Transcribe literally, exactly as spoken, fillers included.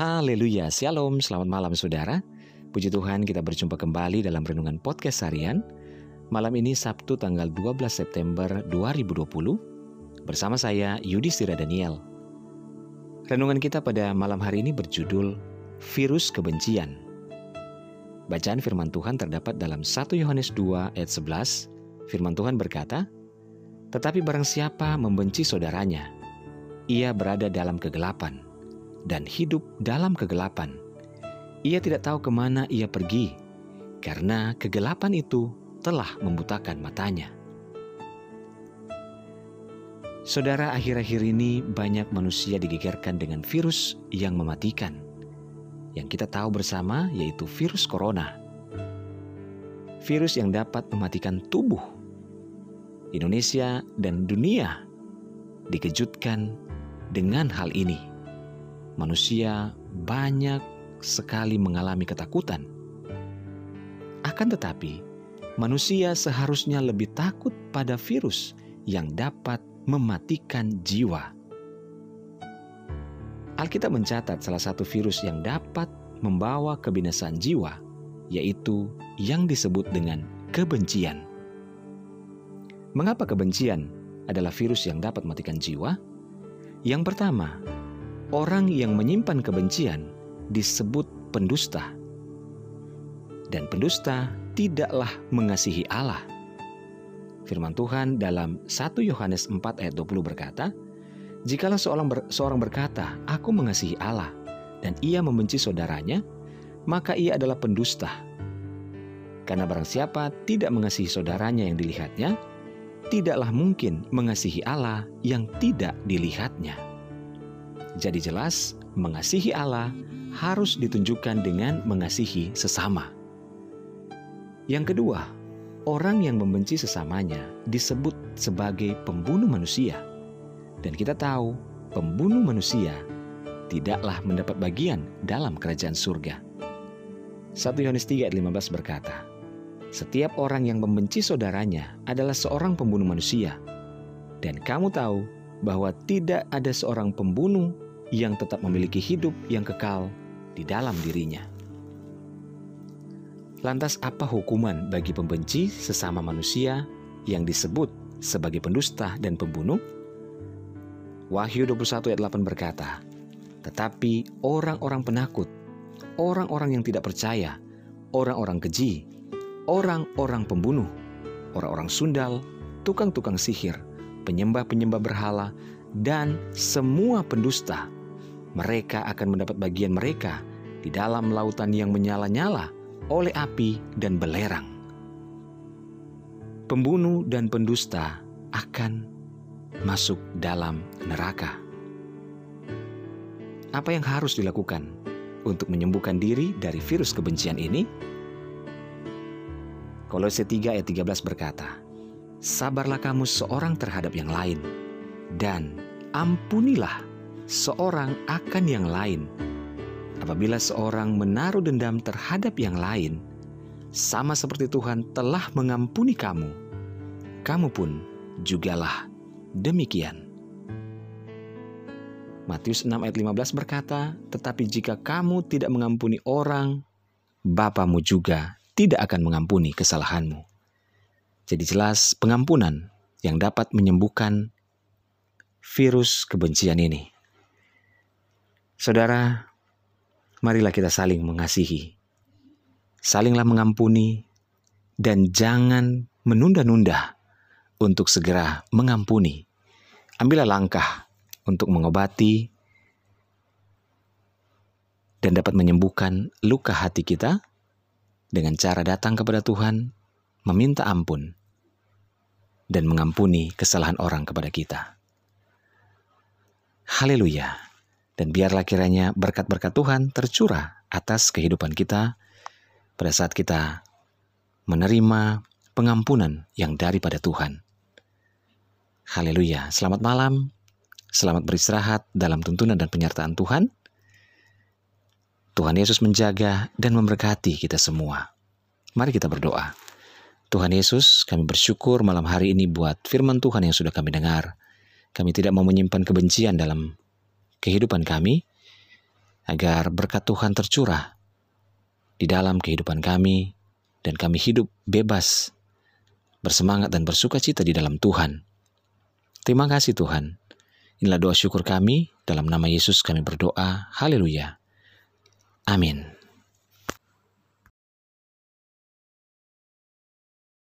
Haleluya, Shalom, selamat malam saudara. Puji Tuhan, kita berjumpa kembali dalam Renungan Podcast Harian. Malam ini Sabtu tanggal dua belas September dua ribu dua puluh. Bersama saya Yudi Sira Daniel. Renungan kita pada malam hari ini berjudul Virus Kebencian. Bacaan firman Tuhan terdapat dalam satu Yohanes dua ayat sebelas. Firman Tuhan berkata, "Tetapi barang siapa membenci saudaranya, ia berada dalam kegelapan dan hidup dalam kegelapan. Ia tidak tahu kemana ia pergi, karena kegelapan itu telah membutakan matanya." Saudara, akhir-akhir ini banyak manusia digegerkan dengan virus yang mematikan, yang kita tahu bersama yaitu virus corona. Virus yang dapat mematikan tubuh. Indonesia dan dunia dikejutkan dengan hal ini. Manusia banyak sekali mengalami ketakutan. Akan tetapi, manusia seharusnya lebih takut pada virus yang dapat mematikan jiwa. Alkitab mencatat salah satu virus yang dapat membawa kebinasaan jiwa, yaitu yang disebut dengan kebencian. Mengapa kebencian adalah virus yang dapat mematikan jiwa? Yang pertama, orang yang menyimpan kebencian disebut pendusta. Dan pendusta tidaklah mengasihi Allah. Firman Tuhan dalam satu Yohanes empat ayat dua puluh berkata, "Jikalau seorang, ber, seorang berkata, 'Aku mengasihi Allah,' dan ia membenci saudaranya, maka ia adalah pendusta. Karena barang siapa tidak mengasihi saudaranya yang dilihatnya, tidaklah mungkin mengasihi Allah yang tidak dilihatnya." Jadi jelas, mengasihi Allah harus ditunjukkan dengan mengasihi sesama. Yang kedua, orang yang membenci sesamanya disebut sebagai pembunuh manusia. Dan kita tahu, pembunuh manusia tidaklah mendapat bagian dalam kerajaan surga. satu Yohanes tiga ayat lima belas berkata, "Setiap orang yang membenci saudaranya adalah seorang pembunuh manusia. Dan kamu tahu bahwa tidak ada seorang pembunuh yang tetap memiliki hidup yang kekal di dalam dirinya." Lantas apa hukuman bagi pembenci sesama manusia yang disebut sebagai pendusta dan pembunuh? Wahyu dua puluh satu ayat delapan berkata, "Tetapi orang-orang penakut, orang-orang yang tidak percaya, orang-orang keji, orang-orang pembunuh, orang-orang sundal, tukang-tukang sihir, penyembah-penyembah berhala, dan semua pendusta, mereka akan mendapat bagian mereka di dalam lautan yang menyala-nyala oleh api dan belerang." Pembunuh dan pendusta akan masuk dalam neraka. Apa yang harus dilakukan untuk menyembuhkan diri dari virus kebencian ini? Kolose tiga ayat tiga belas berkata, "Sabarlah kamu seorang terhadap yang lain, dan ampunilah seorang akan yang lain. Apabila seorang menaruh dendam terhadap yang lain, sama seperti Tuhan telah mengampuni kamu, kamu pun jugalah demikian." Matius enam ayat lima belas berkata, "Tetapi jika kamu tidak mengampuni orang, Bapamu juga tidak akan mengampuni kesalahanmu." Jadi jelas pengampunan yang dapat menyembuhkan virus kebencian ini. Saudara, marilah kita saling mengasihi, salinglah mengampuni, dan jangan menunda-nunda untuk segera mengampuni. Ambillah langkah untuk mengobati dan dapat menyembuhkan luka hati kita dengan cara datang kepada Tuhan, meminta ampun, dan mengampuni kesalahan orang kepada kita. Haleluya. Dan biarlah kiranya berkat-berkat Tuhan tercurah atas kehidupan kita pada saat kita menerima pengampunan yang daripada Tuhan. Haleluya. Selamat malam. Selamat beristirahat dalam tuntunan dan penyertaan Tuhan. Tuhan Yesus menjaga dan memberkati kita semua. Mari kita berdoa. Tuhan Yesus, kami bersyukur malam hari ini buat firman Tuhan yang sudah kami dengar. Kami tidak mau menyimpan kebencian dalam kehidupan kami. agar berkat Tuhan tercurah di dalam kehidupan kami dan kami hidup bebas, bersemangat dan bersukacita di dalam Tuhan. Terima kasih Tuhan. Inilah doa syukur kami, dalam nama Yesus kami berdoa. Haleluya. Amin.